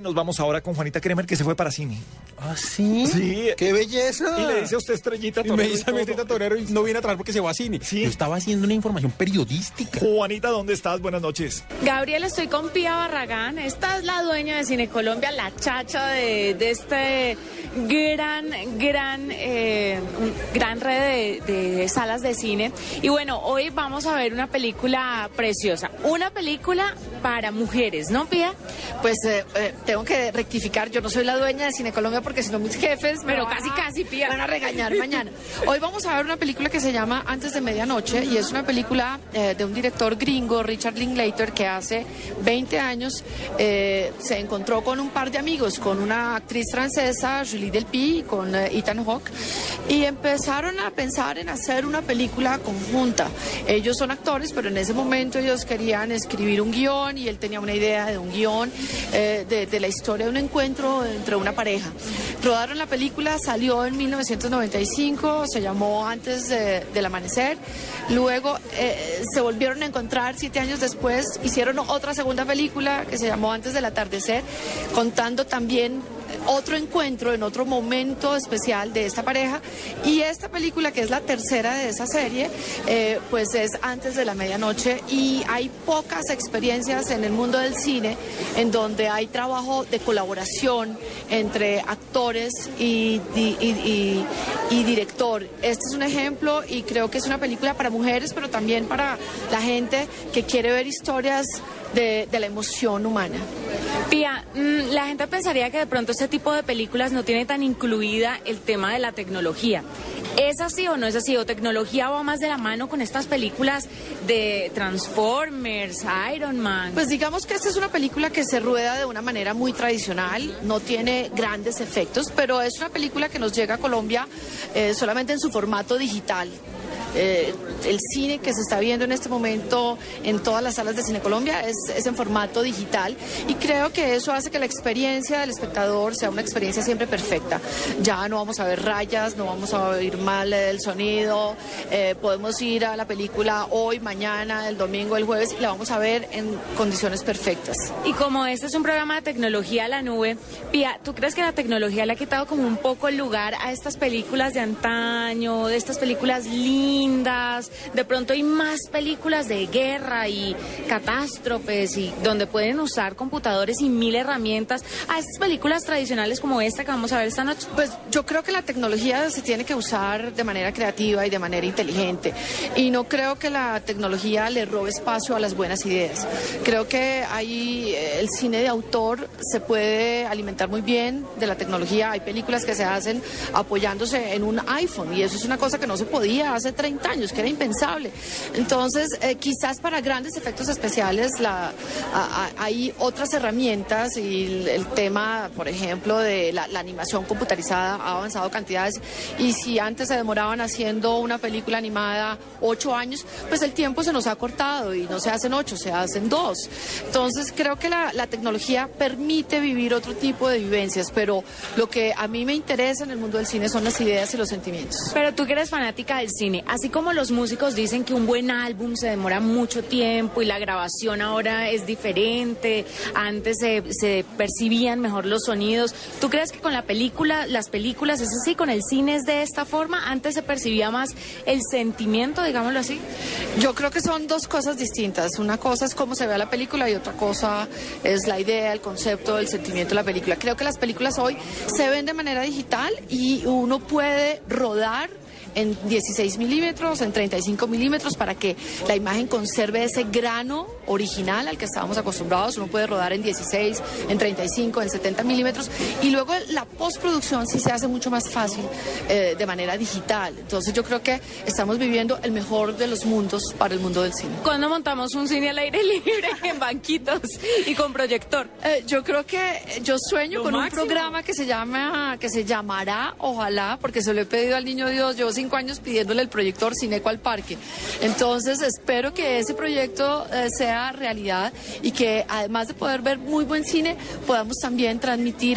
Nos vamos ahora con Juanita Kremer, que se fue para cine. ¿Ah, sí? Sí. ¡Qué belleza! Y le dice a usted Estrellita Torero. Y me dice a Estrellita Torero y no viene a trabajar porque se va a cine. Sí. Yo estaba haciendo una información periodística. Juanita, ¿dónde estás? Buenas noches. Gabriel, estoy con Pía Barragán. Esta es la dueña de Cine Colombia, la chacha de este gran red de salas de cine. Y bueno, hoy vamos a ver una película preciosa. Una película para mujeres, ¿no, Pía? Pues... tengo que rectificar, yo no soy la dueña de Cine Colombia porque si no mis jefes pero casi Pía, van a regañar mañana. Hoy vamos a ver una película que se llama Antes de Medianoche y es una película de un director gringo, Richard Linklater, que hace 20 años se encontró con un par de amigos, con una actriz francesa, Julie Delpy, con Ethan Hawke, y empezaron a pensar en hacer una película conjunta. Ellos son actores, pero en ese momento ellos querían escribir un guión y él tenía una idea de un guión de la historia de un encuentro entre una pareja. Rodaron la película, salió en 1995, se llamó Antes del Amanecer. Luego se volvieron a encontrar 7 años después, hicieron otra segunda película que se llamó Antes del Atardecer, contando también otro encuentro en otro momento especial de esta pareja, y esta película, que es la tercera de esa serie, pues es Antes de la Medianoche, y hay pocas experiencias en el mundo del cine en donde hay trabajo de colaboración entre actores y director. Este es un ejemplo y creo que es una película para mujeres, pero también para la gente que quiere ver historias de la emoción humana. Pía, la gente pensaría que de pronto este tipo de películas no tiene tan incluida el tema de la tecnología. ¿Es así o no es así? ¿O tecnología va más de la mano con estas películas de Transformers, Iron Man? Pues digamos que esta es una película que se rueda de una manera muy tradicional, no tiene grandes efectos, pero es una película que nos llega a Colombia solamente en su formato digital. El cine que se está viendo en este momento en todas las salas de Cine Colombia es en formato digital, y creo que eso hace que la experiencia del espectador sea una experiencia siempre perfecta. Ya no vamos a ver rayas, no vamos a oír mal el sonido, podemos ir a la película hoy, mañana, el domingo, el jueves, y la vamos a ver en condiciones perfectas. Y como este es un programa de tecnología a la nube, Pía, ¿tú crees que la tecnología le ha quitado como un poco el lugar a estas películas de antaño, de estas películas lindas? De pronto hay más películas de guerra y catástrofes y donde pueden usar computadores y 1000 herramientas a estas películas tradicionales como esta que vamos a ver esta noche. Pues yo creo que la tecnología se tiene que usar de manera creativa y de manera inteligente, y no creo que la tecnología le robe espacio a las buenas ideas. Creo que ahí el cine de autor se puede alimentar muy bien de la tecnología. Hay películas que se hacen apoyándose en un iPhone, y eso es una cosa que no se podía hace 30 años, que era impensable. Entonces, quizás para grandes efectos especiales hay otras herramientas, y el tema, por ejemplo, de la animación computarizada ha avanzado cantidades, y si antes se demoraban haciendo una película animada 8 años, pues el tiempo se nos ha cortado y no se hacen 8, se hacen 2. Entonces, creo que la tecnología permite vivir otro tipo de vivencias, pero lo que a mí me interesa en el mundo del cine son las ideas y los sentimientos. Pero tú que eres fanática del cine, así como los músicos dicen que un buen álbum se demora mucho tiempo y la grabación ahora es diferente, antes se percibían mejor los sonidos, ¿tú crees que con las películas es así, con el cine es de esta forma? ¿Antes se percibía más el sentimiento, digámoslo así? Yo creo que son dos cosas distintas. Una cosa es cómo se vea la película y otra cosa es la idea, el concepto, el sentimiento de la película. Creo que las películas hoy se ven de manera digital y uno puede rodar en 16 milímetros, en 35 milímetros, para que la imagen conserve ese grano original al que estábamos acostumbrados. Uno puede rodar en 16, en 35, en 70 milímetros, y luego la postproducción sí se hace mucho más fácil de manera digital. Entonces yo creo que estamos viviendo el mejor de los mundos para el mundo del cine. ¿Cuándo montamos un cine al aire libre, en banquitos y con proyector? Yo creo que yo sueño con un programa que se llamará, ojalá, porque se lo he pedido al niño Dios, yo 5 años pidiéndole el proyector Cineco al Parque. Entonces espero que ese proyecto sea realidad, y que además de poder ver muy buen cine, podamos también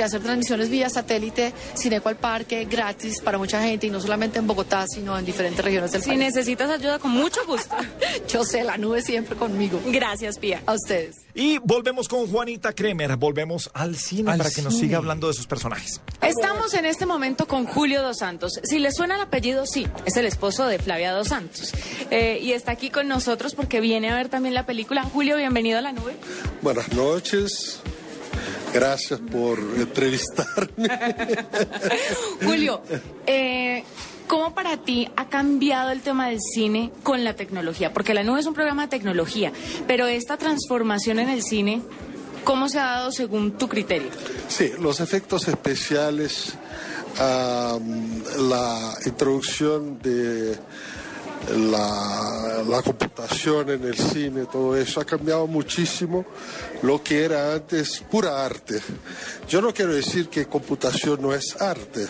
hacer transmisiones vía satélite Cineco al Parque, gratis para mucha gente, y no solamente en Bogotá, sino en diferentes regiones del país. Si necesitas ayuda, con mucho gusto. Yo sé, la nube siempre conmigo. Gracias, Pía. A ustedes. Y volvemos con Juanita Kremer, volvemos al cine para que nos siga hablando de sus personajes. Estamos en este momento con Julio Dos Santos. Si le suena el apellido, sí, es el esposo de Flavia Dos Santos. Y está aquí con nosotros porque viene a ver también la película. Julio, bienvenido a La Nube. Buenas noches. Gracias por entrevistarme. Julio, ¿cómo para ti ha cambiado el tema del cine con la tecnología? Porque La Nube es un programa de tecnología, pero esta transformación en el cine, ¿cómo se ha dado según tu criterio? Sí, los efectos especiales, la introducción de la computación en el cine, todo eso ha cambiado muchísimo lo que era antes pura arte. Yo no quiero decir que computación no es arte,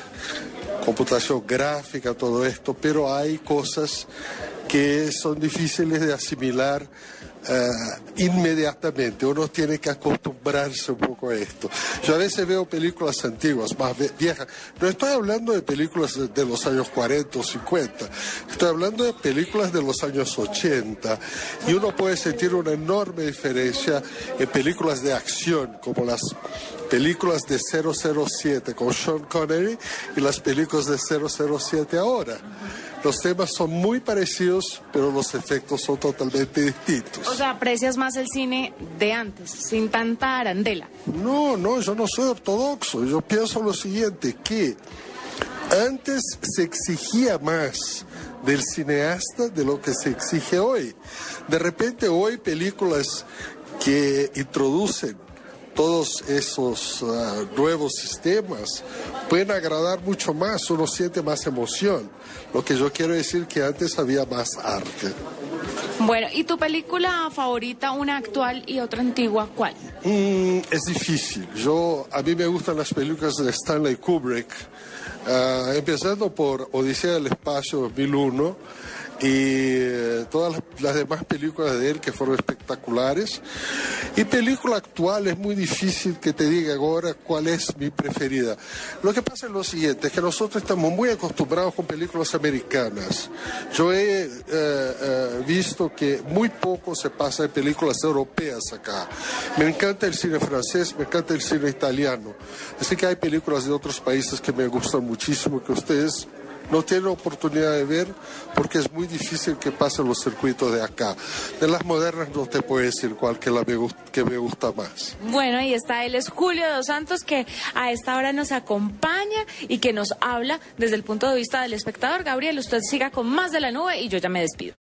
computación gráfica, todo esto, pero hay cosas que son difíciles de asimilar inmediatamente. Uno tiene que acostumbrarse un poco a esto. Yo a veces veo películas antiguas, más viejas. No estoy hablando de películas de los años 40 o 50. Estoy hablando de películas de los años 80. Y uno puede sentir una enorme diferencia en películas de acción, como las películas de 007 con Sean Connery y las películas de 007 ahora. Los temas son muy parecidos, pero los efectos son totalmente distintos. O sea, ¿aprecias más el cine de antes, sin tanta arandela? No, yo no soy ortodoxo. Yo pienso lo siguiente, que antes se exigía más del cineasta de lo que se exige hoy. De repente hoy películas que introducen todos esos nuevos sistemas pueden agradar mucho más, uno siente más emoción. Lo que yo quiero decir que antes había más arte. Bueno, ¿y tu película favorita, una actual y otra antigua, cuál? Es difícil. A mí me gustan las películas de Stanley Kubrick, empezando por Odisea del Espacio 2001, y todas las demás películas de él que fueron espectaculares. Y película actual es muy difícil que te diga ahora cuál es mi preferida. Lo que pasa es lo siguiente, es que nosotros estamos muy acostumbrados con películas americanas. Yo he visto que muy poco se pasa de películas europeas acá. Me encanta el cine francés, me encanta el cine italiano, así que hay películas de otros países que me gustan muchísimo, que ustedes no tienen oportunidad de ver porque es muy difícil que pasen los circuitos de acá. De las modernas no te puedo decir cuál que me gusta más. Bueno, ahí está, él es Julio Dos Santos, que a esta hora nos acompaña y que nos habla desde el punto de vista del espectador. Gabriel, usted siga con más de La Nube y yo ya me despido.